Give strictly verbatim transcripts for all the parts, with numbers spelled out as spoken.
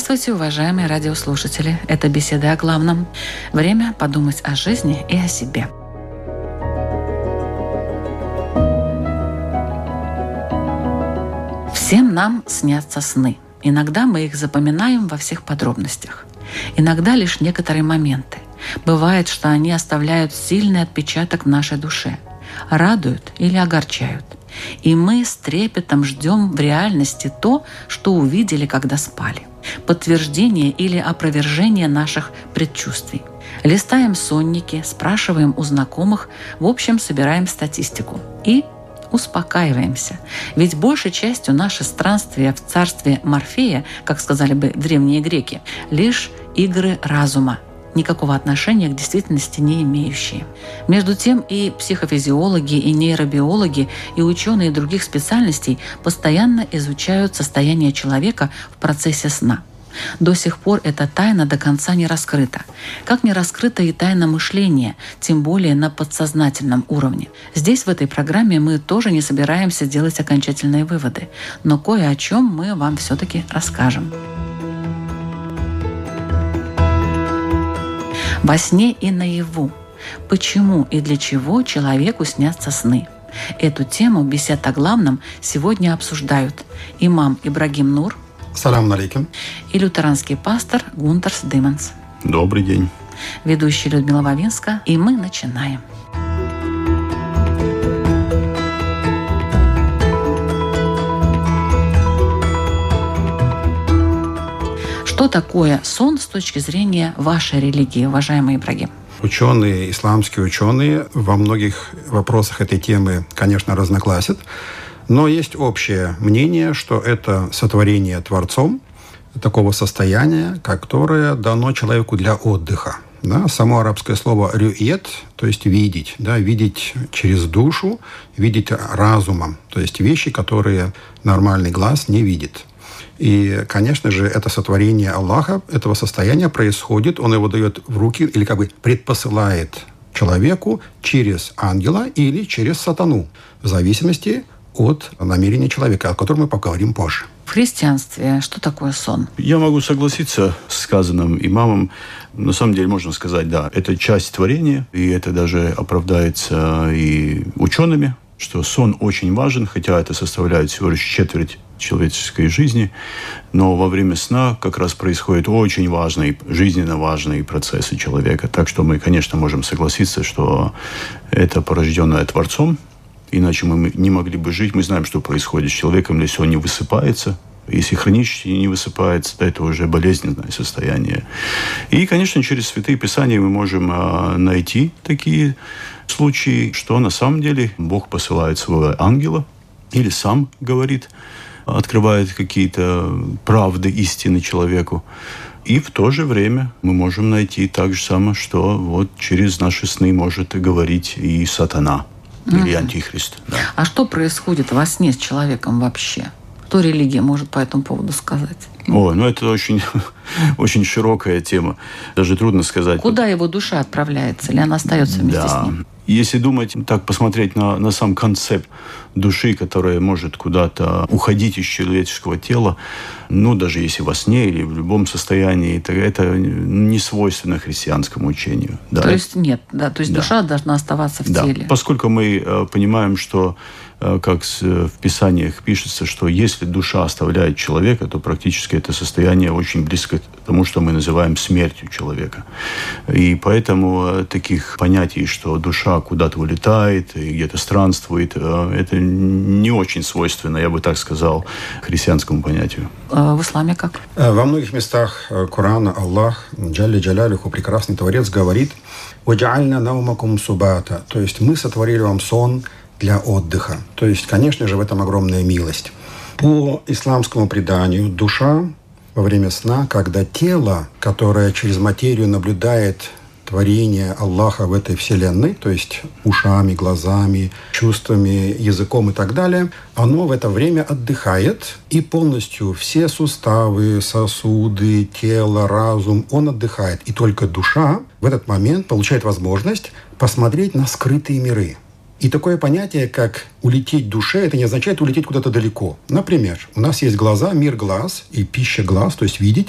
Здравствуйте, уважаемые радиослушатели. Это «Беседа о главном». Время подумать о жизни и о себе. Всем нам снятся сны. Иногда мы их запоминаем во всех подробностях. Иногда лишь некоторые моменты. Бывает, что они оставляют сильный отпечаток в нашей душе, радуют или огорчают. И мы с трепетом ждем в реальности то, что увидели, когда спали. Подтверждение или опровержение наших предчувствий. Листаем сонники, спрашиваем у знакомых, в общем, собираем статистику. И успокаиваемся. Ведь большей частью наши странствия в царстве Морфея, как сказали бы древние греки, лишь игры разума, никакого отношения к действительности не имеющие. Между тем и психофизиологи, и нейробиологи, и ученые других специальностей постоянно изучают состояние человека в процессе сна. До сих пор эта тайна до конца не раскрыта. Как не раскрыта и тайна мышления, тем более на подсознательном уровне. Здесь, в этой программе, мы тоже не собираемся делать окончательные выводы, но кое о чем мы вам все-таки расскажем. Во сне и наяву. Почему и для чего человеку снятся сны? Эту тему «Бесед о главном» сегодня обсуждают имам Ибрагим Нур, салам алейкум, и лютеранский пастор Гунтарс Диманис. Добрый день. Ведущий Людмила Вавинская, и мы начинаем. Что такое сон с точки зрения вашей религии, уважаемый Ибрагим? Ученые, исламские ученые во многих вопросах этой темы, конечно, разногласят. Но есть общее мнение, что это сотворение Творцом такого состояния, которое дано человеку для отдыха. Да? Само арабское слово «рюет», то есть «видеть», да? Видеть через душу, видеть разумом, то есть вещи, которые нормальный глаз не видит. И, конечно же, это сотворение Аллаха, этого состояния происходит, он его дает в руки или как бы предпосылает человеку через ангела или через сатану, в зависимости от намерения человека, о котором мы поговорим позже. В христианстве что такое сон? Я могу согласиться с сказанным имамом. На самом деле можно сказать, да, это часть творения, и это даже оправдается и учеными, что сон очень важен, хотя это составляет всего лишь четверть человеческой жизни, но во время сна как раз происходят очень важные, жизненно важные процессы человека. Так что мы, конечно, можем согласиться, что это порожденное Творцом, иначе мы не могли бы жить. Мы знаем, что происходит с человеком, если он не высыпается. Если хронически не высыпается, то это уже болезненное состояние. И, конечно, через Святые Писания мы можем найти такие случаи, что на самом деле Бог посылает своего ангела или сам говорит, открывает какие-то правды, истины человеку. И в то же время мы можем найти так же самое, что вот через наши сны может говорить и сатана. Или антихрист. Да. А что происходит во сне с человеком вообще? Что религия может по этому поводу сказать? О, ну это очень, очень широкая тема. Даже трудно сказать. Куда его душа отправляется? Или она остается вместе да. с ним? Если думать, так посмотреть на, на сам концепт души, которая может куда-то уходить из человеческого тела, ну, даже если во сне или в любом состоянии, это, это не свойственно христианскому учению. Да. То есть нет, да, то есть да. душа должна оставаться в да. теле. Поскольку мы понимаем, что, как в Писаниях пишется, что если душа оставляет человека, то практически это состояние очень близко к тому, что мы называем смертью человека. И поэтому таких понятий, что душа куда-то улетает, и где-то странствует. Это не очень свойственно, я бы так сказал, христианскому понятию. А в исламе как? Во многих местах Корана Аллах, Джалли Джалялиху, прекрасный Творец, говорит: «Ваджаальна наумакум субата», то есть мы сотворили вам сон для отдыха. То есть, конечно же, в этом огромная милость. По исламскому преданию душа во время сна, когда тело, которое через материю наблюдает творение Аллаха в этой вселенной, то есть ушами, глазами, чувствами, языком и так далее, оно в это время отдыхает, и полностью все суставы, сосуды, тело, разум, он отдыхает. И только душа в этот момент получает возможность посмотреть на скрытые миры. И такое понятие, как «улететь душе», это не означает улететь куда-то далеко. Например, у нас есть глаза, мир глаз и пища глаз, то есть видеть.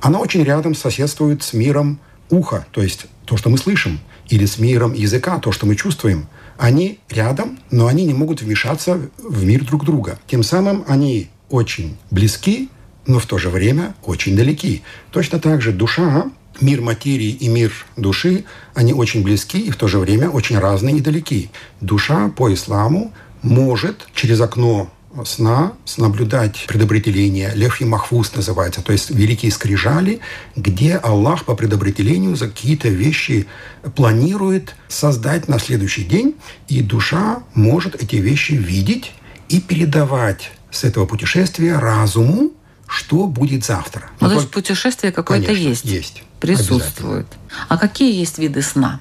Она очень рядом соседствует с миром уха, то есть то, что мы слышим, или с миром языка, то, что мы чувствуем. Они рядом, но они не могут вмешаться в мир друг друга. Тем самым они очень близки, но в то же время очень далеки. Точно так же душа, мир материи и мир души, они очень близки и в то же время очень разные и далеки. Душа по исламу может через окно сна наблюдать предопределение, лев и махфуз называется, то есть великие скрижали, где Аллах по предопределению за какие-то вещи планирует создать на следующий день, и душа может эти вещи видеть и передавать с этого путешествия разуму, что будет завтра. Ну, то есть путешествие какое-то есть, есть, присутствует. А какие есть виды сна?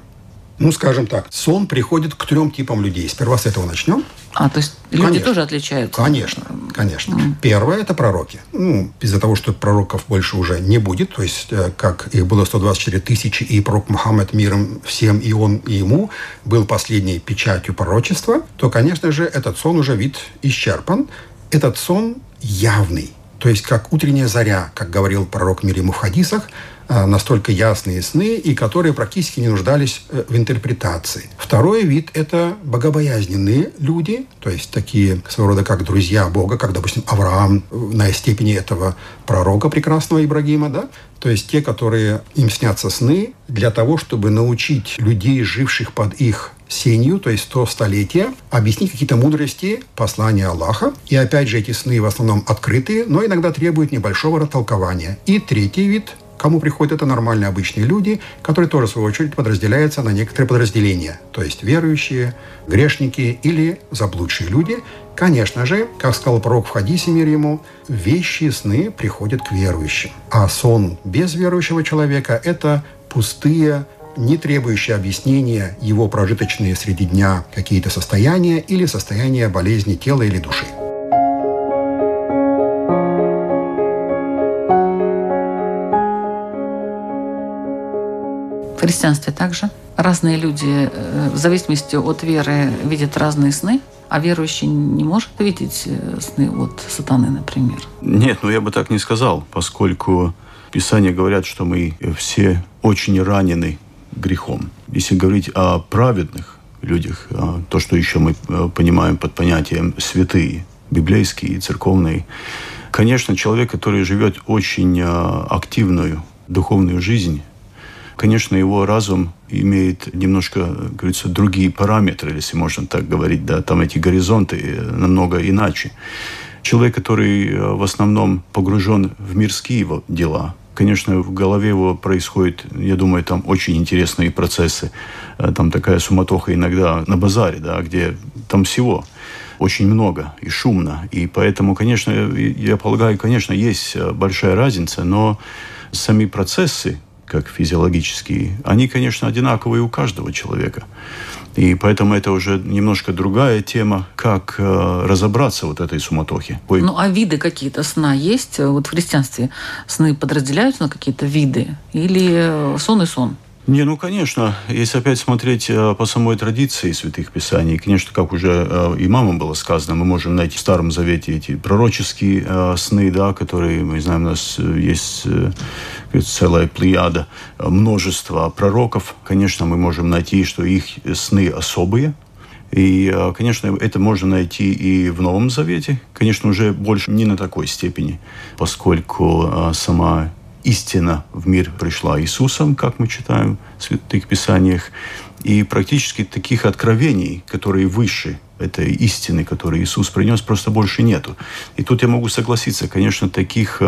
Ну, скажем так, сон приходит к трем типам людей. Сперва с этого начнем. А, то есть люди конечно. тоже отличаются? Конечно, конечно. Mm. Первое – это пророки. Ну, из-за того, что пророков больше уже не будет, то есть как их было сто двадцать четыре тысячи, и пророк Мухаммед миром всем, и он, и ему, был последней печатью пророчества, то, конечно же, этот сон уже вид исчерпан. Этот сон явный. То есть как утренняя заря, как говорил пророк мир ему в хадисах, настолько ясные сны, и которые практически не нуждались в интерпретации. Второй вид – это богобоязненные люди, то есть такие своего рода как друзья Бога, как, допустим, Авраам на степени этого пророка прекрасного Ибрагима, да? То есть те, которые им снятся сны для того, чтобы научить людей, живших под их сенью, то есть сто столетия, объяснить какие-то мудрости послания Аллаха. И опять же, эти сны в основном открытые, но иногда требуют небольшого растолкования. И третий вид – кому приходят, это нормальные обычные люди, которые тоже, в свою очередь, подразделяются на некоторые подразделения. То есть верующие, грешники или заблудшие люди. Конечно же, как сказал пророк в хадисе мир ему, вещи сны приходят к верующим. А сон без верующего человека – это пустые, не требующие объяснения его прожиточные среди дня какие-то состояния или состояния болезни тела или души. В христианстве также разные люди в зависимости от веры видят разные сны, а верующий не может видеть сны от сатаны, например. Нет, ну я бы так не сказал, поскольку Писания говорят, что мы все очень ранены грехом. Если говорить о праведных людях, то, что еще мы понимаем под понятием «святые», библейские и церковные, конечно, человек, который живет очень активную духовную жизнь, конечно, его разум имеет немножко, как говорится, другие параметры, если можно так говорить, да, там эти горизонты намного иначе. Человек, который в основном погружен в мирские его дела, конечно, в голове его происходят, я думаю, там очень интересные процессы, там такая суматоха иногда на базаре, да, где там всего очень много и шумно, и поэтому, конечно, я полагаю, конечно, есть большая разница, но сами процессы, как физиологические, они, конечно, одинаковые у каждого человека. И поэтому это уже немножко другая тема, как э, разобраться вот этой суматохе. Ой. Ну, а виды какие-то сна есть? Вот в христианстве сны подразделяются на какие-то виды? Или сон и сон? Не, ну, конечно. Если опять смотреть по самой традиции Святых Писаний, конечно, как уже имамам было сказано, мы можем найти в Старом Завете эти пророческие сны, да, которые, мы знаем, у нас есть целая плеяда, множество пророков. Конечно, мы можем найти, что их сны особые. И, конечно, это можно найти и в Новом Завете. Конечно, уже больше не на такой степени, поскольку сама истина в мир пришла Иисусом, как мы читаем в Святых Писаниях. И практически таких откровений, которые выше этой истины, которую Иисус принес, просто больше нету. И тут я могу согласиться, конечно, таких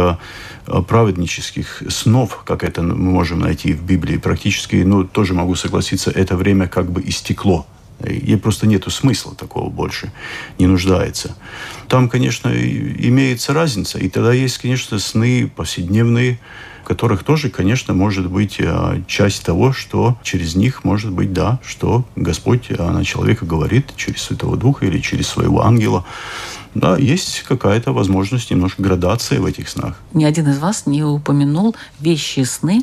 праведнических снов, как это мы можем найти в Библии, практически, ну, тоже могу согласиться, это время как бы истекло. Ей просто нету смысла такого больше, не нуждается. Там, конечно, имеется разница. И тогда есть, конечно, сны повседневные, в которых тоже, конечно, может быть часть того, что через них может быть, да, что Господь на человека говорит через Святого Духа или через своего ангела. Да, есть какая-то возможность немножко градации в этих снах. Ни один из вас не упомянул вещи сны,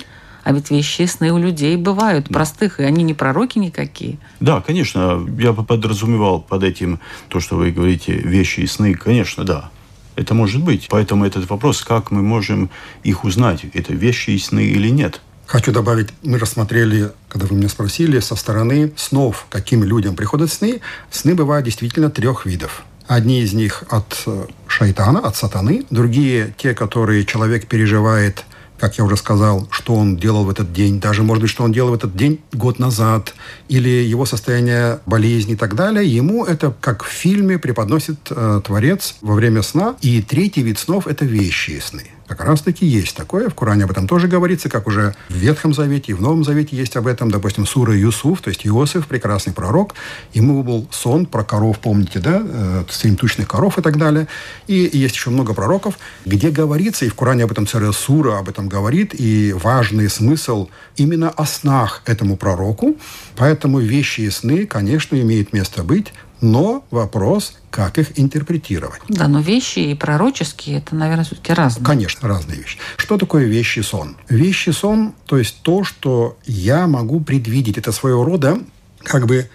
А ведь вещи сны у людей бывают простых, и они не пророки никакие. Да, конечно. Я подразумевал под этим то, что вы говорите, вещи и сны, конечно, да. Это может быть. Поэтому этот вопрос, как мы можем их узнать, это вещи и сны или нет. Хочу добавить, мы рассмотрели, когда вы меня спросили, со стороны снов, каким людям приходят сны. Сны бывают действительно трех видов. Одни из них от шайтана, от сатаны. Другие – те, которые человек переживает, как я уже сказал, что он делал в этот день. Даже, может быть, что он делал в этот день год назад. Или его состояние болезни и так далее. Ему это, как в фильме, преподносит э, Творец во время сна. И третий вид снов – это вещи и сны. Как раз-таки есть такое. В Коране об этом тоже говорится, как уже в Ветхом Завете и в Новом Завете есть об этом. Допустим, сура Юсуф, то есть Иосиф, прекрасный пророк. Ему был сон про коров, помните, да? Семь тучных коров и так далее. И есть еще много пророков, где говорится, и в Коране об этом целая сура об этом говорит, и важный смысл именно о снах этому пророку. Поэтому вещи и сны, конечно, имеют место быть. Но вопрос, как их интерпретировать. Да, но вещи и пророческие, это, наверное, все-таки разные. Конечно, разные вещи. Что такое вещий сон? Вещий сон, то есть то, что я могу предвидеть. Это своего рода как бы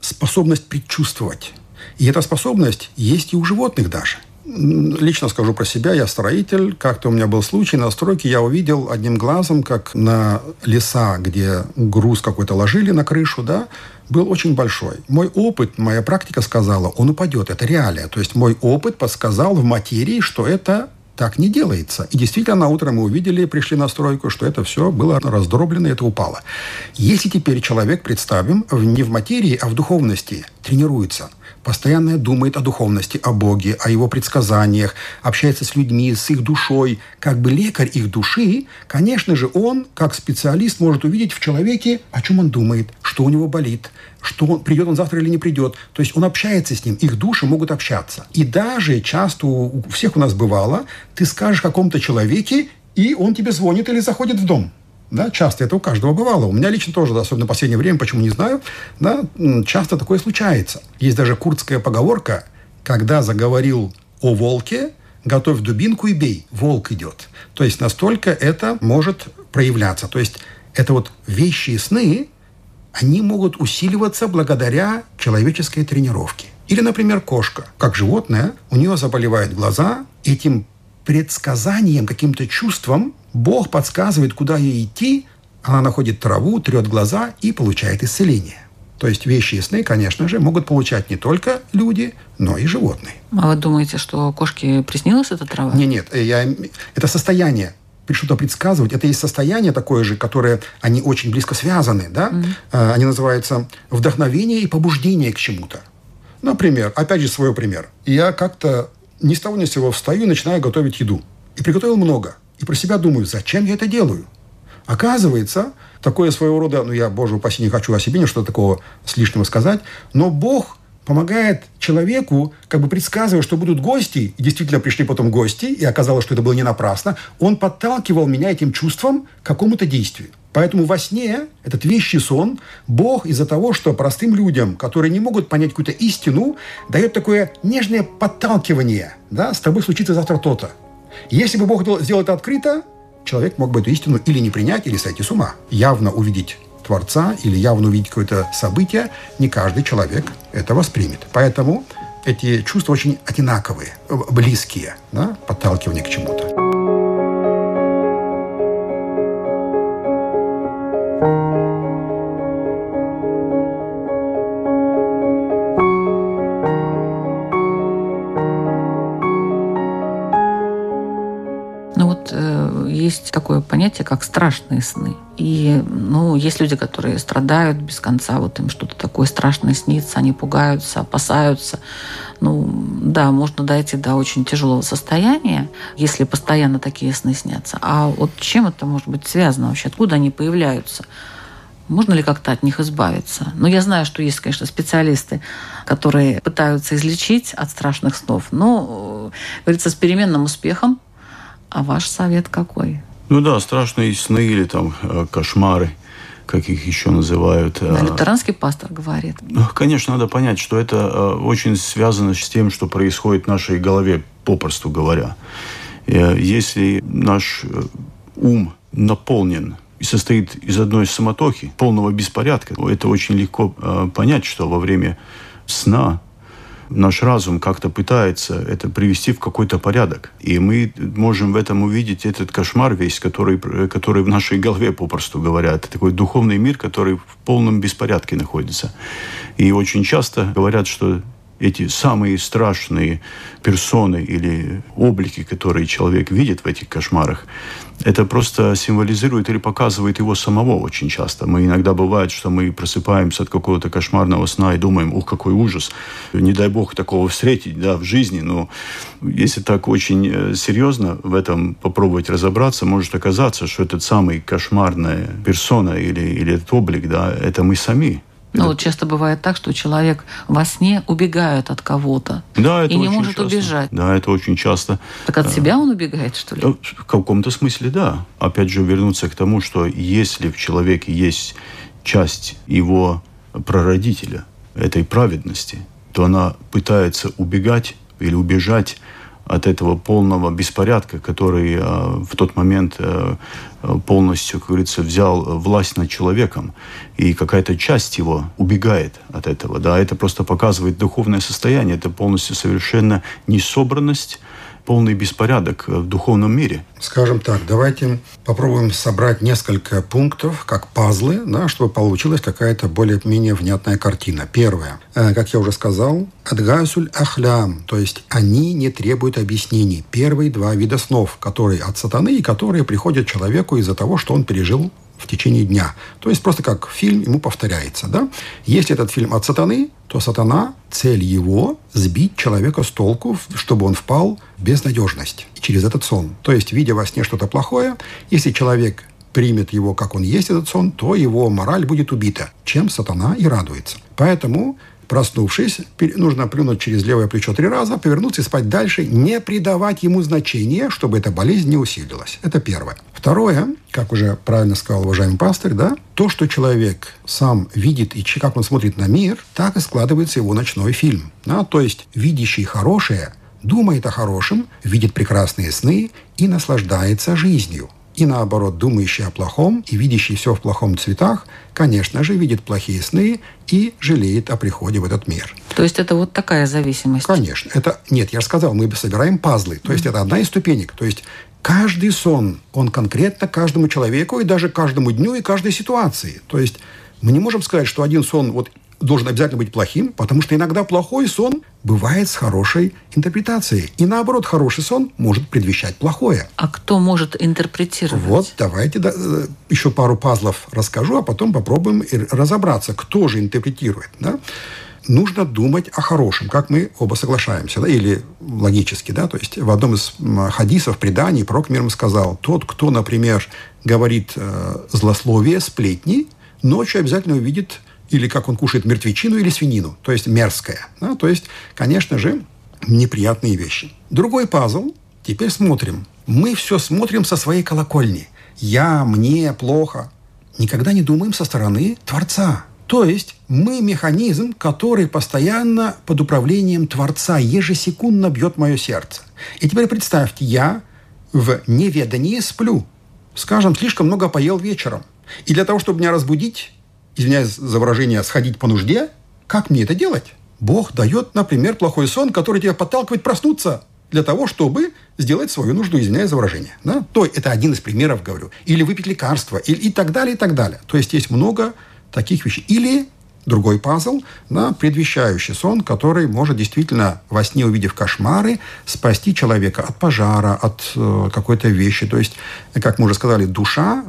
способность предчувствовать. И эта способность есть и у животных даже. Лично скажу про себя, я строитель. Как-то у меня был случай на стройке, я увидел одним глазом, как на леса, где груз какой-то ложили на крышу, да, был очень большой. Мой опыт, моя практика сказала, он упадет, это реалия. То есть мой опыт подсказал в материи, что это так не делается. И действительно, утром мы увидели, пришли на стройку, что это все было раздроблено, это упало. Если теперь человек, представим, не в материи, а в духовности тренируется, постоянно думает о духовности, о Боге, о его предсказаниях, общается с людьми, с их душой, как бы лекарь их души, конечно же, он, как специалист, может увидеть в человеке, о чем он думает, что у него болит, что он, придет он завтра или не придет. То есть он общается с ним, их души могут общаться. И даже часто у всех у нас бывало, ты скажешь какому-то человеке, и он тебе звонит или заходит в дом. Да, часто это у каждого бывало. У меня лично тоже, да, особенно в последнее время, почему не знаю, да, часто такое случается. Есть даже курдская поговорка, когда заговорил о волке, готовь дубинку и бей, волк идет. То есть настолько это может проявляться. То есть это вот вещи и сны, они могут усиливаться благодаря человеческой тренировке. Или, например, кошка, как животное, у нее заболевают глаза, этим предсказанием, каким-то чувством Бог подсказывает, куда ей идти, она находит траву, трет глаза и получает исцеление. То есть вещи и сны, конечно же, могут получать не только люди, но и животные. А вы думаете, что кошке приснилась эта трава? Нет, нет, я... это состояние. Что-то предсказывать. Это есть состояние такое же, которое они очень близко связаны. Да? Mm-hmm. Они называются вдохновение и побуждение к чему-то. Например, опять же свой пример. Я как-то ни с того ни с сего встаю и начинаю готовить еду. И приготовил много. И про себя думаю, зачем я это делаю? Оказывается, такое своего рода, ну я, боже упаси, не хочу о себе ничего такого с лишнего сказать, но Бог помогает человеку, как бы предсказывая, что будут гости, и действительно пришли потом гости, и оказалось, что это было не напрасно, он подталкивал меня этим чувством к какому-то действию. Поэтому во сне, этот вещий сон, Бог из-за того, что простым людям, которые не могут понять какую-то истину, дает такое нежное подталкивание, да, с тобой случится завтра то-то. Если бы Бог сделал это открыто, человек мог бы эту истину или не принять, или сойти с ума, явно увидеть Творца или явно увидеть какое-то событие, не каждый человек это воспримет. Поэтому эти чувства очень одинаковые, близкие, да, подталкивание к чему-то. Есть такое понятие, как страшные сны. И, ну, есть люди, которые страдают без конца, вот им что-то такое страшное снится, они пугаются, опасаются. Ну, да, можно дойти до очень тяжелого состояния, если постоянно такие сны снятся. А вот чем это может быть связано вообще? Откуда они появляются? Можно ли как-то от них избавиться? Ну, я знаю, что есть, конечно, специалисты, которые пытаются излечить от страшных снов, но, говорится, с переменным успехом. А ваш совет какой? Ну да, страшные сны или там кошмары, как их еще называют. Да, лютеранский пастор говорит. Конечно, надо понять, что это очень связано с тем, что происходит в нашей голове, попросту говоря. Если наш ум наполнен и состоит из одной суматохи, полного беспорядка. Это очень легко э, понять, что во время сна наш разум как-то пытается это привести в какой-то порядок. И мы можем в этом увидеть этот кошмар весь, который, который в нашей голове, попросту говоря. Это такой духовный мир, который в полном беспорядке находится. И очень часто говорят, что эти самые страшные персоны или облики, которые человек видит в этих кошмарах, это просто символизирует или показывает его самого очень часто. Мы иногда бывает, что мы просыпаемся от какого-то кошмарного сна и думаем, ух, какой ужас, не дай бог такого встретить, да, в жизни. Но если так очень серьезно в этом попробовать разобраться, может оказаться, что этот самый кошмарная персона или, или этот облик, да, это мы сами. Ну, вот часто бывает так, что человек во сне убегает от кого-то, да, и не может часто убежать. Да, это очень часто. Так от себя он убегает, что ли? В каком-то смысле, да. Опять же, вернуться к тому, что если в человеке есть часть его прародителя, этой праведности, то она пытается убегать или убежать от этого полного беспорядка, который э, в тот момент э, полностью, как говорится, взял власть над человеком. И какая-то часть его убегает от этого. Да? Это просто показывает духовное состояние. Это полностью совершенно несобранность, полный беспорядок в духовном мире. Скажем так, давайте попробуем собрать несколько пунктов, как пазлы, да, чтобы получилась какая-то более-менее внятная картина. Первое. Как я уже сказал, «Адгасуль ахлям», то есть они не требуют объяснений. Первые два вида снов, которые от сатаны и которые приходят человеку из-за того, что он пережил в течение дня. То есть просто как фильм ему повторяется. Да? Если этот фильм от сатаны, то сатана, цель его – сбить человека с толку, чтобы он впал в безнадежность через этот сон. То есть, видя во сне что-то плохое, если человек примет его, как он есть, этот сон, то его мораль будет убита, чем сатана и радуется. Поэтому, проснувшись, нужно плюнуть через левое плечо три раза, повернуться и спать дальше, не придавать ему значения, чтобы эта болезнь не усилилась. Это первое. Второе, как уже правильно сказал уважаемый пастырь, да, то, что человек сам видит и как он смотрит на мир, так и складывается его ночной фильм. Да? То есть видящий хорошее думает о хорошем, видит прекрасные сны и наслаждается жизнью. И наоборот, думающий о плохом и видящий все в плохом цветах, конечно же, видит плохие сны и жалеет о приходе в этот мир. То есть это вот такая зависимость? Конечно. Это, нет, я же сказал, мы собираем пазлы. То есть mm-hmm. это одна из ступенек. То есть каждый сон, он конкретно каждому человеку и даже каждому дню и каждой ситуации. То есть мы не можем сказать, что один сон вот должен обязательно быть плохим, потому что иногда плохой сон бывает с хорошей интерпретацией. И наоборот, хороший сон может предвещать плохое. А кто может интерпретировать? Вот, давайте да, еще пару пазлов расскажу, а потом попробуем разобраться, кто же интерпретирует. Да? Нужно думать о хорошем, как мы оба соглашаемся, да, или логически, да, то есть в одном из хадисов, преданий, пророк миром сказал, тот, кто, например, говорит э, злословие, сплетни, ночью обязательно увидит или как он кушает мертвечину или свинину, то есть мерзкое. Да? То есть, конечно же, неприятные вещи. Другой пазл. Теперь смотрим. Мы все смотрим со своей колокольни. Я, мне, плохо. Никогда не думаем со стороны Творца. То есть мы механизм, который постоянно под управлением Творца ежесекундно бьет мое сердце. И теперь представьте, я в неведании сплю. Скажем, слишком много поел вечером. И для того, чтобы меня разбудить, извиняюсь за выражение, сходить по нужде, как мне это делать? Бог дает, например, плохой сон, который тебя подталкивает проснуться для того, чтобы сделать свою нужду, извиняюсь за выражение. Да? То это один из примеров, говорю. Или выпить лекарство, и, и так далее, и так далее. То есть есть много таких вещей. Или другой пазл, да, предвещающий сон, который может действительно, во сне увидев кошмары, спасти человека от пожара, от э, какой-то вещи. То есть, как мы уже сказали, душа,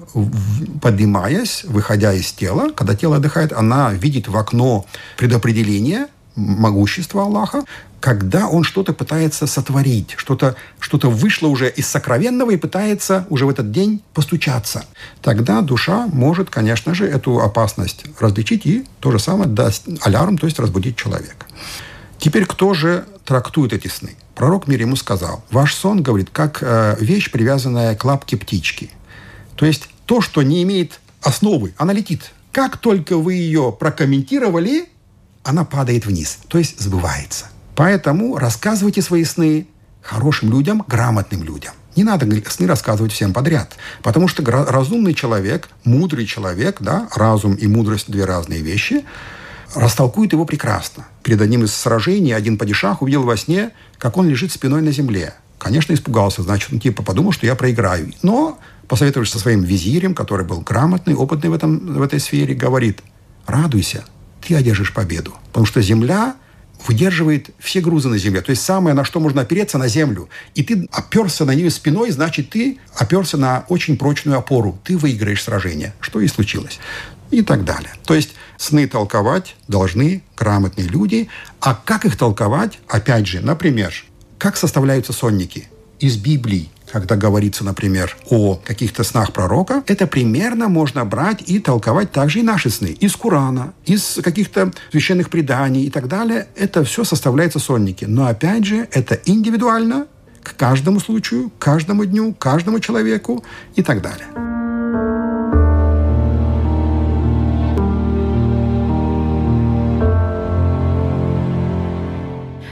поднимаясь, выходя из тела, когда тело отдыхает, она видит в окно предопределение могущества Аллаха, когда он что-то пытается сотворить, что-то, что-то вышло уже из сокровенного и пытается уже в этот день постучаться. Тогда душа может, конечно же, эту опасность различить и то же самое даст алярм, то есть разбудить человека. Теперь кто же трактует эти сны? Пророк мир ему сказал, ваш сон, говорит, как э, вещь, привязанная к лапке птички. То есть то, что не имеет основы, она летит. Как только вы ее прокомментировали, она падает вниз, то есть сбывается. Поэтому рассказывайте свои сны хорошим людям, грамотным людям. Не надо сны рассказывать всем подряд, потому что разумный человек, мудрый человек, да, разум и мудрость – две разные вещи, растолкует его прекрасно. Перед одним из сражений один падишах увидел во сне, как он лежит спиной на земле. Конечно, испугался, значит, он типа подумал, что я проиграю. Но, посоветовавшись со своим визирем, который был грамотный, опытный в, этом, в этой сфере, говорит: радуйся, ты одержишь победу, потому что земля выдерживает все грузы на земле. То есть самое, на что можно опереться, на землю. И ты оперся на нее спиной, значит, ты оперся на очень прочную опору. Ты выиграешь сражение, что и случилось. И так далее. То есть сны толковать должны грамотные люди. А как их толковать? Опять же, например, как составляются сонники? Из Библии, когда говорится, например, о каких-то снах пророка, это примерно можно брать и толковать также и наши сны. Из Корана, из каких-то священных преданий и так далее. Это все составляется сонники. Но опять же, это индивидуально, к каждому случаю, к каждому дню, к каждому человеку и так далее.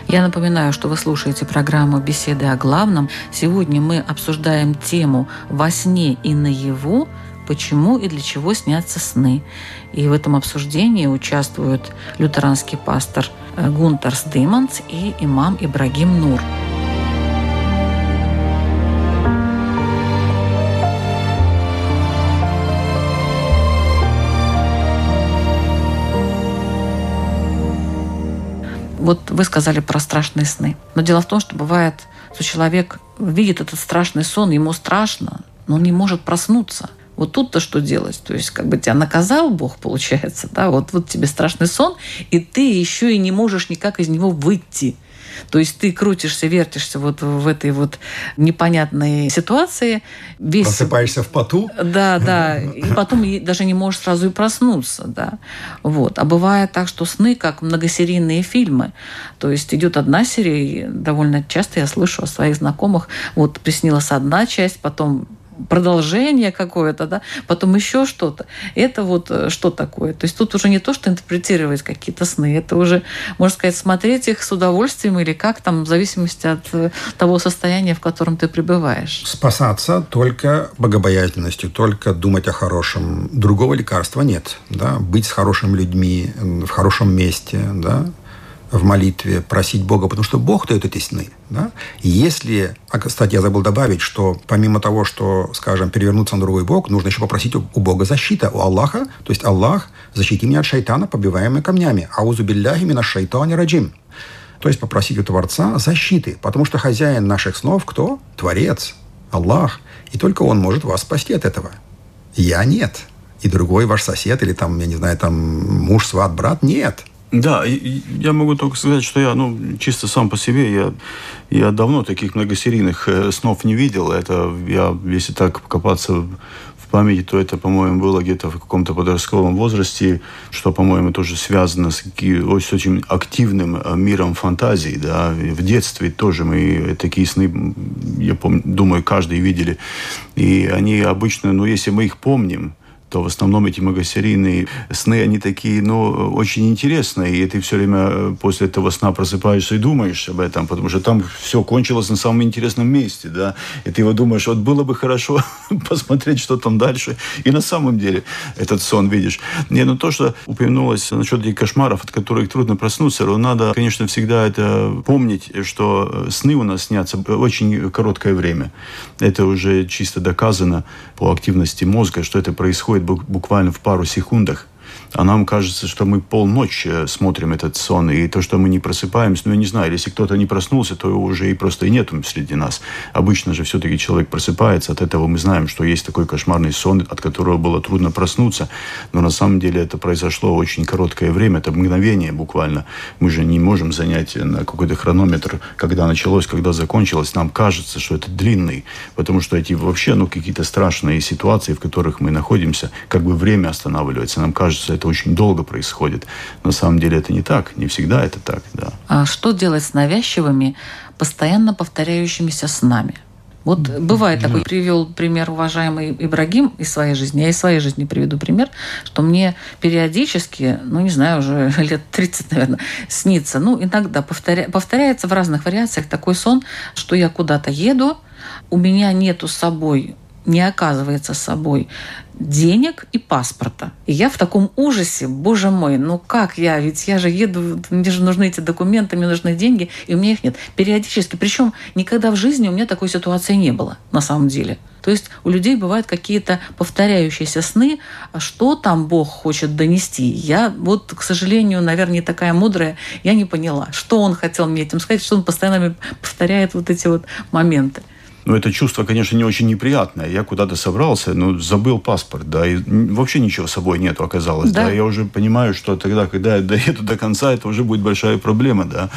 Я напоминаю, что вы слушаете программу «Беседы о главном». Сегодня мы обсуждаем тему «Во сне и наяву. Почему и для чего снятся сны?». И в этом обсуждении участвуют лютеранский пастор Гунтарс Диманис и имам Ибрагим Нур. Вот вы сказали про страшные сны. Но дело в том, что бывает, что человек видит этот страшный сон, ему страшно, но он не может проснуться. Вот тут-то что делать? То есть как бы тебя наказал Бог, получается, да? Вот, вот тебе страшный сон, и ты еще и не можешь никак из него выйти. То есть ты крутишься, вертишься вот в этой вот непонятной ситуации. Весь... Просыпаешься в поту. Да, да. И потом даже не можешь сразу и проснуться. Да. Вот. А бывает так, что сны как многосерийные фильмы. То есть идет одна серия, и довольно часто я слышу о своих знакомых, вот приснилась одна часть, потом продолжение какое-то, да, потом еще что-то. Это вот что такое? То есть тут уже не то, что интерпретировать какие-то сны, это уже, можно сказать, смотреть их с удовольствием или как там, в зависимости от того состояния, в котором ты пребываешь. Спасаться только богобоязненностью, только думать о хорошем. Другого лекарства нет, да, быть с хорошими людьми, в хорошем месте, да, в молитве, просить Бога, потому что Бог дает эти сны. Да? Если, а, кстати, я забыл добавить, что помимо того, что, скажем, перевернуться на другой бок, нужно еще попросить у, у Бога защиты, у Аллаха, то есть Аллах, защити меня от шайтана, побиваемый камнями. Аузу биллахи минаш шайтани раджим. То есть попросить у Творца защиты, потому что хозяин наших снов кто? Творец, Аллах. И только Он может вас спасти от этого. Я нет. И другой ваш сосед или там, я не знаю, там муж, сват, брат, нет. Да, я могу только сказать, что я, ну, чисто сам по себе, я, я давно таких многосерийных снов не видел. Это я, если так копаться в памяти, то это, по-моему, было где-то в каком-то подростковом возрасте, что, по-моему, тоже связано с, с очень активным миром фантазий. Да. В детстве тоже мы такие сны, я помню, думаю, каждый видели. И они обычно, ну, если мы их помним, то в основном эти многосерийные сны, они такие, ну, очень интересные. И ты все время после этого сна просыпаешься и думаешь об этом, потому что там все кончилось на самом интересном месте, да. И ты вот думаешь, вот было бы хорошо посмотреть, что там дальше. И на самом деле этот сон видишь. Не, ну, то, что упомянулось насчет этих кошмаров, от которых трудно проснуться, но надо, конечно, всегда это помнить, что сны у нас снятся очень короткое время. Это уже чисто доказано по активности мозга, что это происходит буквально в пару секундах. А нам кажется, что мы полночи смотрим этот сон, и то, что мы не просыпаемся, ну, я не знаю, если кто-то не проснулся, то его уже и просто и нету среди нас. Обычно же все-таки человек просыпается, от этого мы знаем, что есть такой кошмарный сон, от которого было трудно проснуться, но на самом деле это произошло очень короткое время, это мгновение буквально. Мы же не можем занять на какой-то хронометр, когда началось, когда закончилось, нам кажется, что это длинный, потому что эти вообще, ну, какие-то страшные ситуации, в которых мы находимся, как бы время останавливается, нам кажется, это очень долго происходит. На самом деле это не так. Не всегда это так, да. А что делать с навязчивыми, постоянно повторяющимися снами? Вот бывает такой, привел пример уважаемый Ибрагим из своей жизни. Я из своей жизни приведу пример, что мне периодически, ну, не знаю, уже лет тридцать, наверное, снится. Ну, иногда повторя... повторяется в разных вариациях такой сон, что я куда-то еду, у меня нету с собой, не оказывается с собой денег и паспорта. И я в таком ужасе, боже мой, ну как я, ведь я же еду, мне же нужны эти документы, мне нужны деньги, и у меня их нет. Периодически, причем никогда в жизни у меня такой ситуации не было, на самом деле. То есть у людей бывают какие-то повторяющиеся сны, что там Бог хочет донести. Я вот, к сожалению, наверное, не такая мудрая, я не поняла, что Он хотел мне этим сказать, что Он постоянно повторяет вот эти вот моменты. Ну, это чувство, конечно, не очень неприятное. Я куда-то собрался, но забыл паспорт, да, и вообще ничего с собой нету оказалось, да. да. Я уже понимаю, что тогда, когда я доеду до конца, это уже будет большая проблема, да.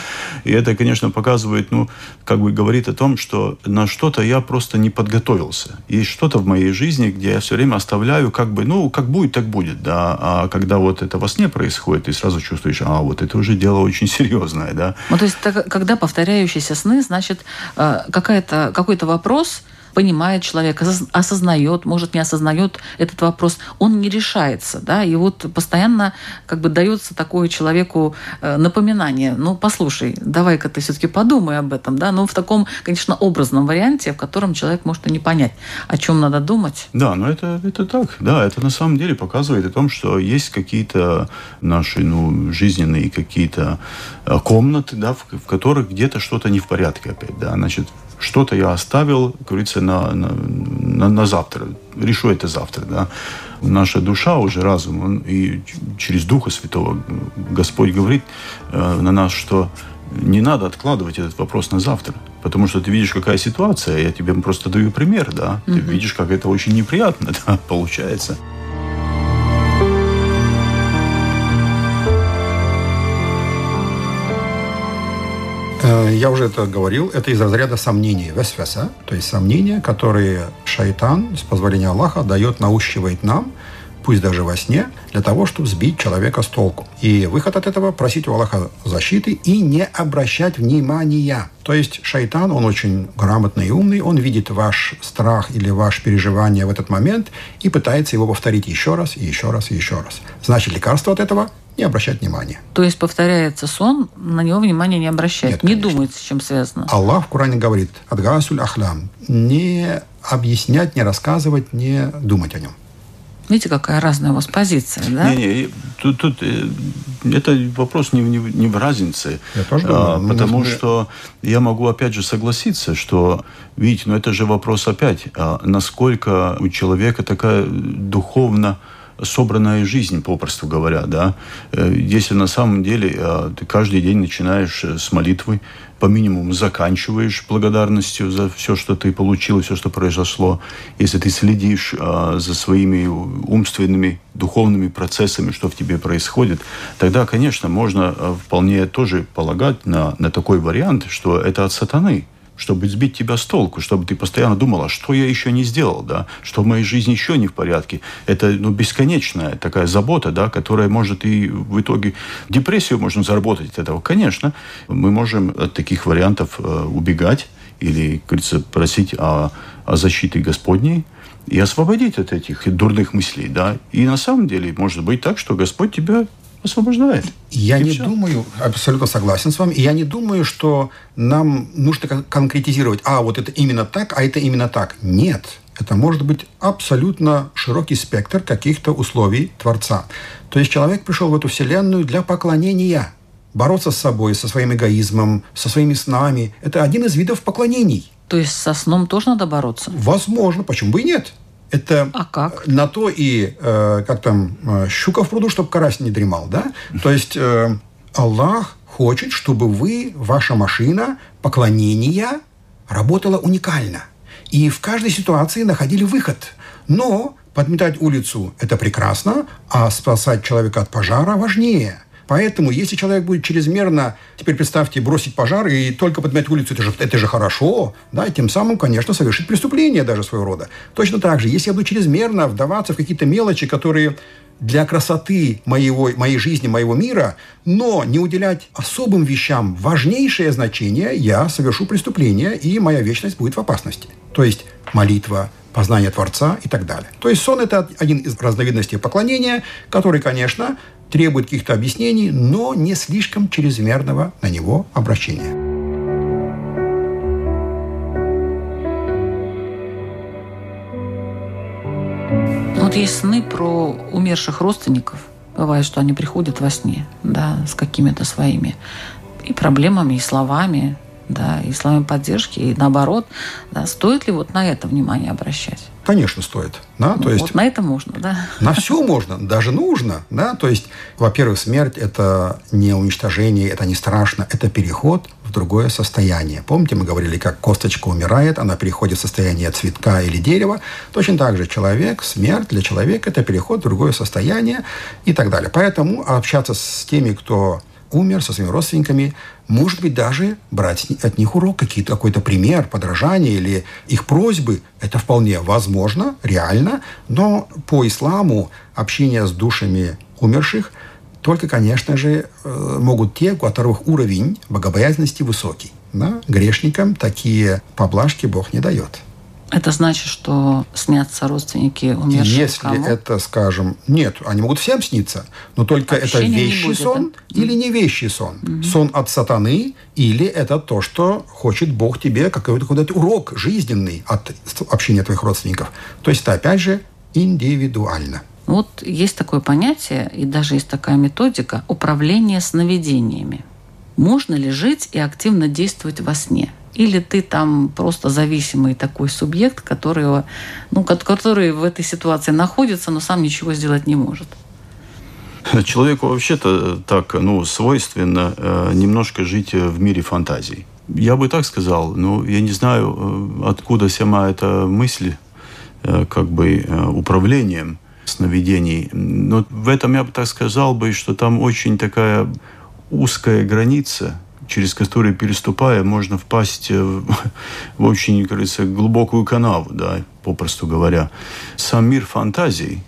И это, конечно, показывает, ну, как бы говорит о том, что на что-то я просто не подготовился. Есть что-то в моей жизни, где я все время оставляю, как бы, ну, как будет, так будет, да. А когда вот это во сне происходит, ты сразу чувствуешь, а, вот это уже дело очень серьезное, да. Ну, то есть, когда повторяющиеся сны, значит, какая-то, какой-то вопрос, Вопрос понимает человек, осознает, может, не осознает этот вопрос, он не решается, да, и вот постоянно как бы дается такое человеку напоминание, ну, послушай, давай-ка ты все-таки подумай об этом, да, ну, в таком, конечно, образном варианте, в котором человек может и не понять, о чем надо думать. Да, но это, это так, да, это на самом деле показывает о том, что есть какие-то наши, ну, жизненные какие-то комнаты, да, в, в которых где-то что-то не в порядке опять, да, значит, что-то я оставил, как говорится, на, на, на завтра. Решу это завтра, да. Наша душа уже, разум, он, и через Духа Святого Господь говорит э, на нас, что не надо откладывать этот вопрос на завтра. Потому что ты видишь, какая ситуация. Я тебе просто даю пример, да. Ты mm-hmm. видишь, как это очень неприятно, да, получается. Я уже это говорил, это из разряда сомнений, весвеса, то есть сомнения, которые шайтан, с позволения Аллаха, дает, наущивает нам, пусть даже во сне, для того, чтобы сбить человека с толку. И выход от этого – просить у Аллаха защиты и не обращать внимания. То есть шайтан, он очень грамотный и умный, он видит ваш страх или ваше переживание в этот момент и пытается его повторить еще раз, и еще раз, и еще раз. Значит, лекарство от этого – не обращать внимания. То есть повторяется сон, на него внимания не обращать, Нет, не думает, с чем связано. Аллах в Коране говорит, «Адгасуль ахлам» – не объяснять, не рассказывать, не думать о нем. Видите, какая разная у вас позиция, да? Не-не, тут, тут это вопрос не, не, не в разнице. Я тоже думаю, а, потому мне... что я могу опять же согласиться, что, видите, но ну, это же вопрос опять, а насколько у человека такая духовно собранная жизнь, попросту говоря, да. Если на самом деле ты каждый день начинаешь с молитвы, по минимуму заканчиваешь благодарностью за все, что ты получил, все, что произошло. Если ты следишь э, за своими умственными, духовными процессами, что в тебе происходит, тогда, конечно, можно вполне тоже полагать на, на такой вариант, что это от сатаны, чтобы сбить тебя с толку, чтобы ты постоянно думала, что я еще не сделал, да, что в моей жизни еще не в порядке. Это, ну, бесконечная такая забота, да, которая может и в итоге депрессию можно заработать от этого. Конечно, мы можем от таких вариантов э, убегать или, как говорится, просить о, о защите Господней и освободить от этих дурных мыслей, да. И на самом деле может быть так, что Господь тебя освобождает. Я и не все. думаю, абсолютно согласен с вами, я не думаю, что нам нужно конкретизировать, а вот это именно так, а это именно так. Нет. Это может быть абсолютно широкий спектр каких-то условий Творца. То есть человек пришел в эту вселенную для поклонения. Бороться с собой, со своим эгоизмом, со своими снами. Это один из видов поклонений. То есть со сном тоже надо бороться? Возможно. Почему бы и нет? Это а как? На то и, э, как там, э, щука в пруду, чтобы карась не дремал, да? То есть э, Аллах хочет, чтобы вы, ваша машина поклонения работала уникально. И в каждой ситуации находили выход. Но подметать улицу – это прекрасно, а спасать человека от пожара важнее. Поэтому, если человек будет чрезмерно, теперь представьте, бросить пожар и только подмять улицу, это же, это же хорошо, да, и тем самым, конечно, совершить преступление даже своего рода. Точно так же, если я буду чрезмерно вдаваться в какие-то мелочи, которые для красоты моего, моей жизни, моего мира, но не уделять особым вещам важнейшее значение, я совершу преступление, и моя вечность будет в опасности. То есть молитва, познание Творца и так далее. То есть сон – это один из разновидностей поклонения, который, конечно, требует каких-то объяснений, но не слишком чрезмерного на него обращения. есть сны про умерших родственников. Бывает, что они приходят во сне, да, с какими-то своими и проблемами, и словами, да, и словами поддержки, и наоборот. Да. Стоит ли вот на это внимание обращать? Конечно, стоит. Да? Ну, то есть, вот на это можно, да? На все можно, даже нужно. Да? То есть, во-первых, смерть – это не уничтожение, это не страшно, это переход в другое состояние. Помните, мы говорили, как косточка умирает, она переходит в состояние цветка или дерева. Точно так же человек, смерть для человека – это переход в другое состояние и так далее. Поэтому общаться с теми, кто умер, со своими родственниками, может быть, даже брать от них урок, какие-то, какой-то пример, подражание или их просьбы. Это вполне возможно, реально. Но по исламу общение с душами умерших только, конечно же, могут те, у которых уровень богобоязненности высокий. Да? Грешникам такие поблажки Бог не дает. Это значит, что снятся родственники умерших? Если кому? Это, скажем, нет, они могут всем сниться, но только общение это вещий будет, сон да? или не вещий сон. Угу. Сон от сатаны или это то, что хочет Бог тебе, какой-то урок жизненный от общения твоих родственников. То есть это, опять же, индивидуально. Вот есть такое понятие, и даже есть такая методика управления сновидениями. Можно ли жить и активно действовать во сне? Или ты там просто зависимый такой субъект, который, ну, который в этой ситуации находится, но сам ничего сделать не может? Человеку вообще-то так ну, свойственно э, немножко жить в мире фантазий. Я бы так сказал, но я не знаю, откуда сама эта мысль э, как бы э, управлением сновидений. Но в этом я бы так сказал бы, что там очень такая узкая граница, через которые, переступая, можно впасть в, в очень, как говорится, глубокую канаву, да, попросту говоря. Сам мир фантазий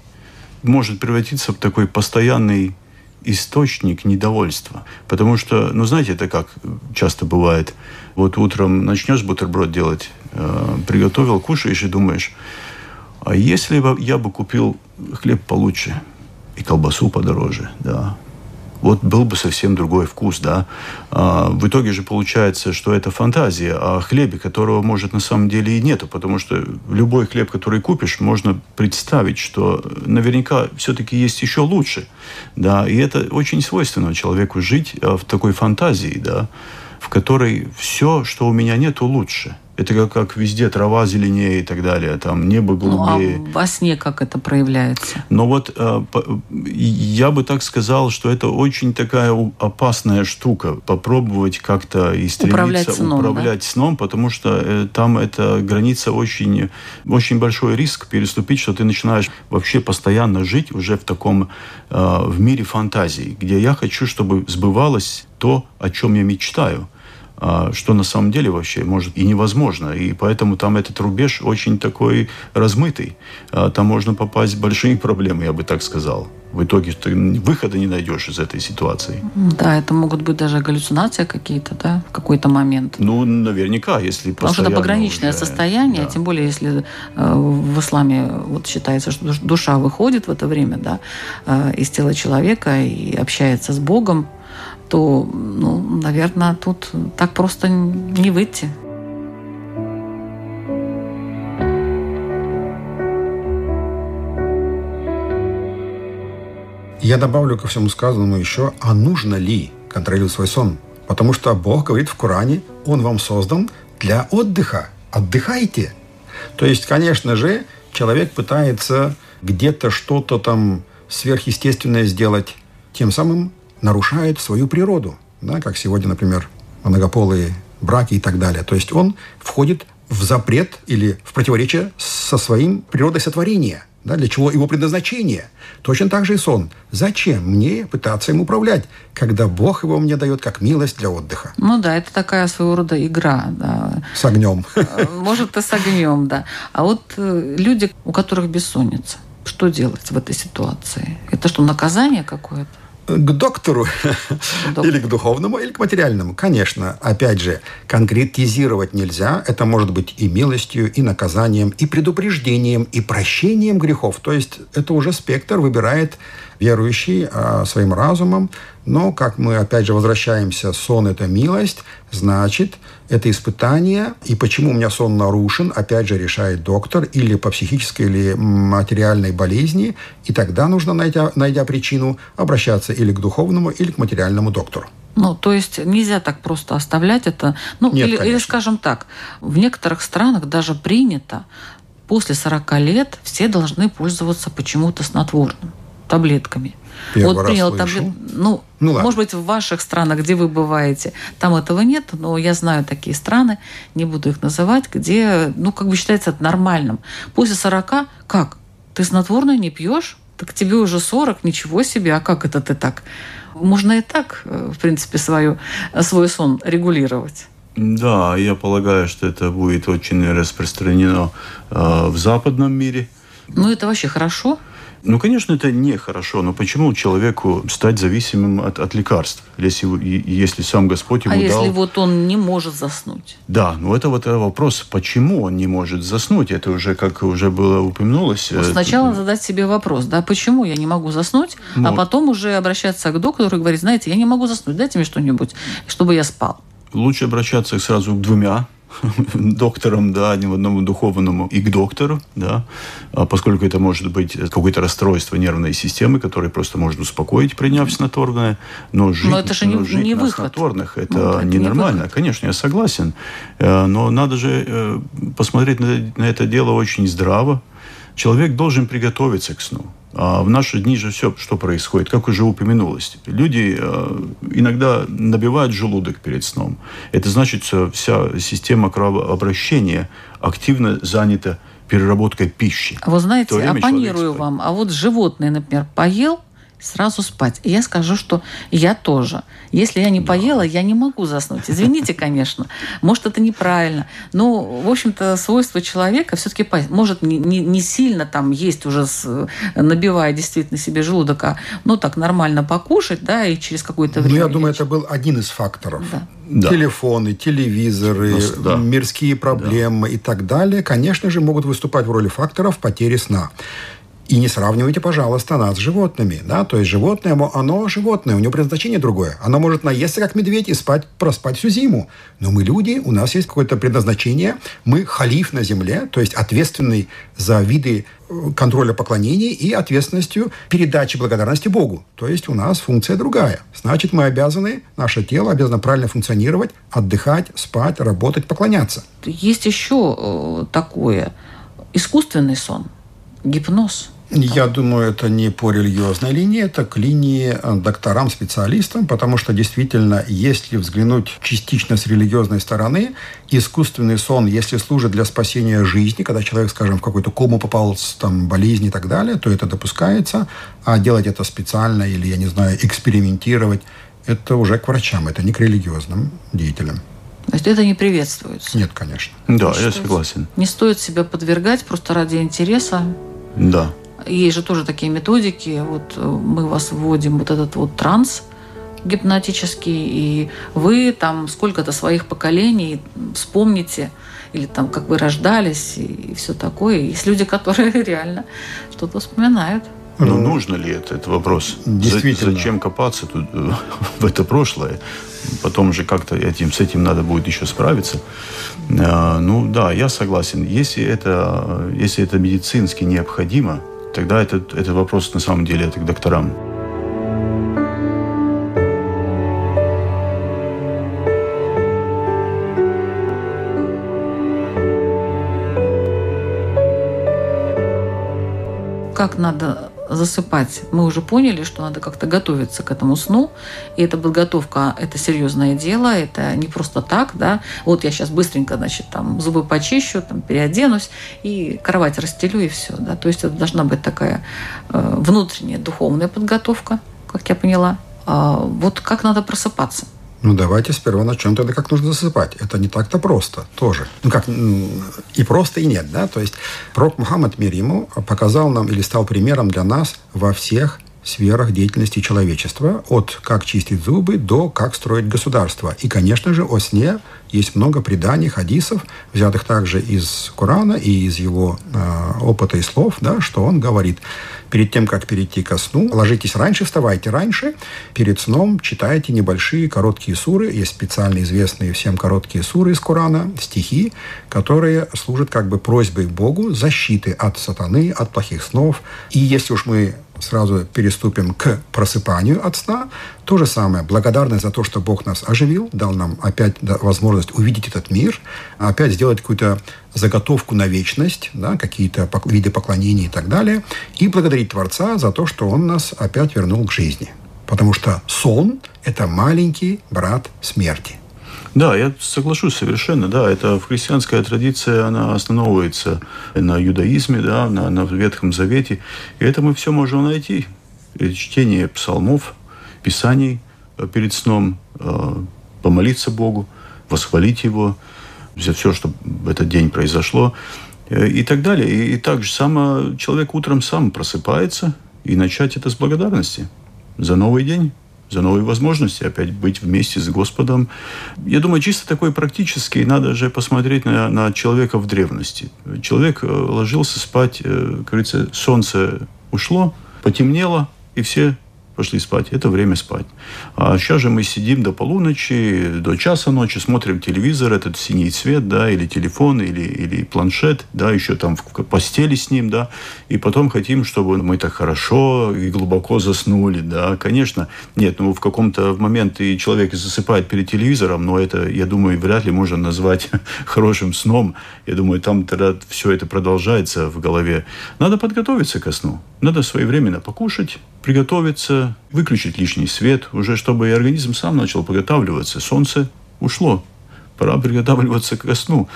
может превратиться в такой постоянный источник недовольства. Потому что, ну, знаете, это как часто бывает. Вот утром начнешь бутерброд делать, э, приготовил, кушаешь и думаешь, а если бы я бы купил хлеб получше и колбасу подороже, да, вот был бы совсем другой вкус, да. А в итоге же получается, что это фантазия о хлебе, которого, может, на самом деле и нету, потому что любой хлеб, который купишь, можно представить, что наверняка все-таки есть еще лучше, да. И это очень свойственно человеку жить в такой фантазии, да, в которой все, что у меня нету, лучше. Это как, как везде трава зеленее и так далее, там небо голубее. Ну, а во сне как это проявляется? Но вот я бы так сказал, что это очень такая опасная штука. Попробовать как-то и стремиться управлять сном, управлять да? сном, потому что там эта граница очень, очень большой риск переступить, что ты начинаешь вообще постоянно жить уже в таком в мире фантазий, где я хочу, чтобы сбывалось то, о чем я мечтаю. Что на самом деле вообще может и невозможно. И поэтому там этот рубеж очень такой размытый. Там можно попасть в большие проблемы, я бы так сказал. В итоге ты выхода не найдешь из этой ситуации. Да, это могут быть даже галлюцинации какие-то, да, в какой-то момент. Ну, наверняка, если постоянно. Потому что это пограничное уже состояние, да. Тем более, если в исламе вот считается, что душа выходит в это время, да, из тела человека и общается с Богом, то, ну, наверное, тут так просто не выйти. Я добавлю ко всему сказанному еще, а нужно ли контролировать свой сон? Потому что Бог говорит в Коране, Он вам создан для отдыха. Отдыхайте. То есть, конечно же, человек пытается где-то что-то там сверхъестественное сделать, тем самым нарушает свою природу, да, как сегодня, например, многополые браки и так далее. То есть он входит в запрет или в противоречие со своим природой сотворения, да, для чего его предназначение. Точно так же и сон. Зачем мне пытаться им управлять, когда Бог его мне дает как милость для отдыха? Ну да, это такая своего рода игра. Да. С огнем. Может, и с огнем, да. А вот люди, у которых бессонница, что делать в этой ситуации? Это что, наказание какое-то? К доктору, Доктор. или к духовному, или к материальному. Конечно, опять же, конкретизировать нельзя. Это может быть и милостью, и наказанием, и предупреждением, и прощением грехов. То есть это уже спектр выбирает верующий своим разумом, но, как мы опять же возвращаемся, сон – это милость, значит, это испытание. И почему у меня сон нарушен, опять же, решает доктор, или по психической, или материальной болезни. И тогда нужно, найдя, найдя причину, обращаться или к духовному, или к материальному доктору. Ну, то есть нельзя так просто оставлять это. Ну, Нет, или, или, скажем так, в некоторых странах даже принято, после сорока лет все должны пользоваться почему-то снотворным, таблетками. Первый вот раз принял таблетку. Ну, ну может быть, в ваших странах, где вы бываете, там этого нет, но я знаю такие страны, не буду их называть, где, ну, как бы считается это нормальным. После сорока, как? Ты снотворное не пьешь? Так тебе уже сорок, ничего себе, а как это ты так? Можно и так, в принципе, свою, свой сон регулировать. Да, я полагаю, что это будет очень распространено э, в западном мире. Ну, это вообще хорошо? Ну, конечно, это нехорошо, но почему человеку стать зависимым от, от лекарств, если, если сам Господь ему а дал... А если вот он не может заснуть? Да, ну это вот вопрос, почему он не может заснуть, это уже, как уже было упомянулось... Вот сначала это... задать себе вопрос, да, почему я не могу заснуть, ну... а потом уже обращаться к доктору и говорить, знаете, я не могу заснуть, дайте мне что-нибудь, чтобы я спал. Лучше обращаться сразу к двумя докторам, да, не одному духовному и к доктору, да, поскольку это может быть какое-то расстройство нервной системы, которое просто может успокоить, приняв снотворное, но жить, но это же не, но жить не на выход. Снотворных это, ну, это ненормально, не конечно, я согласен, но надо же посмотреть на это дело очень здраво. Человек должен приготовиться к сну. А в наши дни же все, что происходит, как уже упомянулось. Люди иногда набивают желудок перед сном. Это значит, что вся система кровообращения активно занята переработкой пищи. Вы знаете, оппонирую вам. А вот животное, например, поел, сразу спать. И я скажу, что я тоже. Если я не поела, я не могу заснуть. Извините, конечно. Может, это неправильно. Но, в общем-то, свойство человека все-таки поесть. Может, не, не сильно там есть уже, с, набивая действительно себе желудок, а ну, так нормально покушать, да, и через какое-то время... Ну, я думаю, это был один из факторов. Да. Да. Телефоны, телевизоры, Просто, да. мирские проблемы да. и так далее, конечно же, могут выступать в роли факторов потери сна. И не сравнивайте, пожалуйста, нас с животными. Да? То есть животное, оно животное, у него предназначение другое. Оно может наесться, как медведь, и спать, проспать всю зиму. Но мы люди, у нас есть какое-то предназначение. Мы халиф на земле, то есть ответственный за виды контроля поклонений и ответственностью передачи благодарности Богу. То есть у нас функция другая. Значит, мы обязаны, наше тело обязано правильно функционировать, отдыхать, спать, работать, поклоняться. Есть еще такое искусственный сон, гипноз. Я думаю, это не по религиозной линии, это к линии докторам, специалистам, потому что действительно, если взглянуть частично с религиозной стороны, искусственный сон, если служит для спасения жизни, когда человек, скажем, в какую-то кому попал, там, болезнь и так далее, то это допускается, а делать это специально или, я не знаю, экспериментировать, это уже к врачам, это не к религиозным деятелям. То есть это не приветствуется? Нет, конечно. Да, я согласен. Не стоит себя подвергать просто ради интереса? Да. Есть же тоже такие методики. Вот мы вас вводим вот этот вот транс гипнотический, и вы там сколько-то своих поколений вспомните, или там как вы рождались, и все такое. Есть люди, которые реально что-то вспоминают. Ну, ну, нужно ли это? Это вопрос. Действительно. Зачем копаться тут, в это прошлое? Потом же как-то этим, с этим надо будет еще справиться. А, ну, да, я согласен. Если это, если это медицински необходимо, тогда этот, этот вопрос на самом деле это к докторам. Как надо засыпать? Мы уже поняли, что надо как-то готовиться к этому сну. И эта подготовка – это серьезное дело, это не просто так, да. Вот я сейчас быстренько, значит, там зубы почищу, там переоденусь и кровать расстелю, и все, да. То есть это должна быть такая э, внутренняя духовная подготовка, как я поняла. А вот как надо просыпаться? Ну, давайте сперва начнем тогда, как нужно засыпать. Это не так-то просто тоже. Ну, как и просто, и нет, да? То есть пророк Мухаммед, мир ему, показал нам или стал примером для нас во всех сферах деятельности человечества, от «как чистить зубы» до «как строить государство». И, конечно же, о сне есть много преданий, хадисов, взятых также из Корана и из его э, опыта и слов, да, что он говорит. Перед тем, как перейти ко сну, ложитесь раньше, вставайте раньше, перед сном читайте небольшие короткие суры, есть специально известные всем короткие суры из Корана, стихи, которые служат как бы просьбой к Богу защиты от сатаны, от плохих снов. И если уж мы сразу переступим к просыпанию от сна. То же самое. Благодарность за то, что Бог нас оживил, дал нам опять возможность увидеть этот мир, опять сделать какую-то заготовку на вечность, да, какие-то виды поклонений и так далее. И благодарить Творца за то, что Он нас опять вернул к жизни. Потому что сон – это маленький брат смерти. Да, я соглашусь совершенно, да, это христианская традиция, она основывается на иудаизме, да, на, на Ветхом Завете, и это мы все можем найти. Чтение псалмов, писаний перед сном, помолиться Богу, восхвалить Его за все, что в этот день произошло, и так далее. И, и так же само человек утром сам просыпается, и начать это с благодарности за новый день, за новые возможности, опять быть вместе с Господом. Я думаю, чисто такой практический, надо же посмотреть на, на человека в древности. Человек ложился спать, как говорится, солнце ушло, потемнело, и все пошли спать. Это время спать. А сейчас же мы сидим до полуночи, до часа ночи, смотрим телевизор, этот синий цвет, да, или телефон, или, или планшет, да, еще там в постели с ним, да, и потом хотим, чтобы мы так хорошо и глубоко заснули, да, конечно. Нет, ну, в каком-то момент и человек засыпает перед телевизором, но это, я думаю, вряд ли можно назвать хорошим сном. Я думаю, там тогда все это продолжается в голове. Надо подготовиться ко сну. Надо своевременно покушать, приготовиться, выключить лишний свет, уже чтобы и организм сам начал подготавливаться. Солнце ушло, пора приготавливаться ко сну.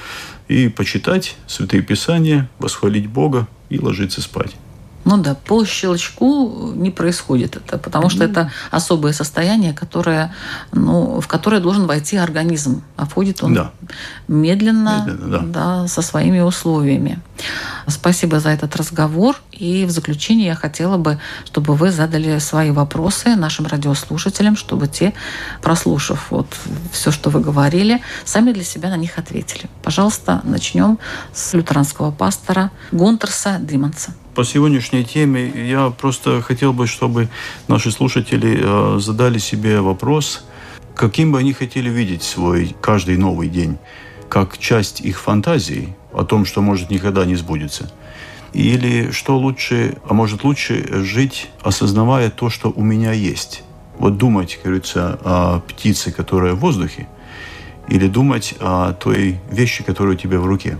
И почитать Святые Писания, восхвалить Бога и ложиться спать. Ну да, по щелчку не происходит это, потому что это особое состояние, которое, ну, в которое должен войти организм. А входит он да. медленно, медленно да. Да, со своими условиями. Спасибо за этот разговор. И в заключение я хотела бы, чтобы вы задали свои вопросы нашим радиослушателям, чтобы те, прослушав вот все, что вы говорили, сами для себя на них ответили. Пожалуйста, начнем с лютеранского пастора Гунтарса Диманса. По сегодняшней теме я просто хотел бы, чтобы наши слушатели задали себе вопрос, каким бы они хотели видеть свой каждый новый день, как часть их фантазии о том, что, может, никогда не сбудется. Или что лучше, а может, лучше жить, осознавая то, что у меня есть. Вот думать, как говорится, о птице, которая в воздухе, или думать о той вещи, которая у тебя в руке.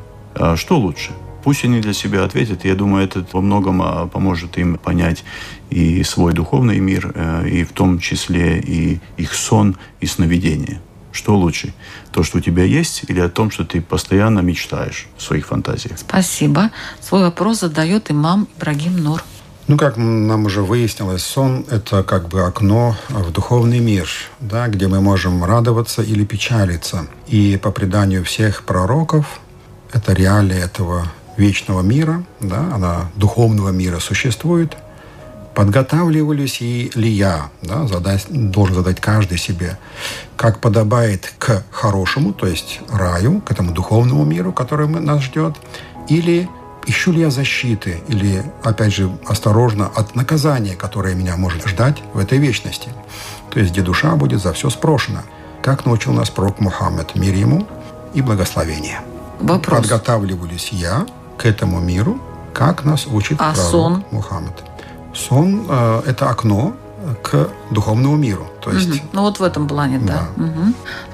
Что лучше? Пусть они для себя ответят. Я думаю, это во многом поможет им понять и свой духовный мир, и в том числе и их сон, и сновидение. Что лучше? То, что у тебя есть, или о том, что ты постоянно мечтаешь в своих фантазиях? Спасибо. Свой вопрос задает имам Ибрагим Нур. Ну, как нам уже выяснилось, сон – это как бы окно в духовный мир, да, где мы можем радоваться или печалиться. И по преданию всех пророков, это реалии этого вечного мира, да, она духовного мира существует. Подготавливались и ли я, да, задать, должен задать каждый себе, как подобает к хорошему, то есть раю, к этому духовному миру, который нас ждет, или ищу ли я защиты, или, опять же, осторожно от наказания, которое меня может ждать в этой вечности, то есть где душа будет за все спрошена, как научил нас пророк Мухаммед, мир ему и благословение. Вопрос. Подготавливались я к этому миру, как нас учит а пророк сон? Мухаммед. Сон э, – это окно к духовному миру. То есть, угу. Ну вот в этом плане, да. да. Угу.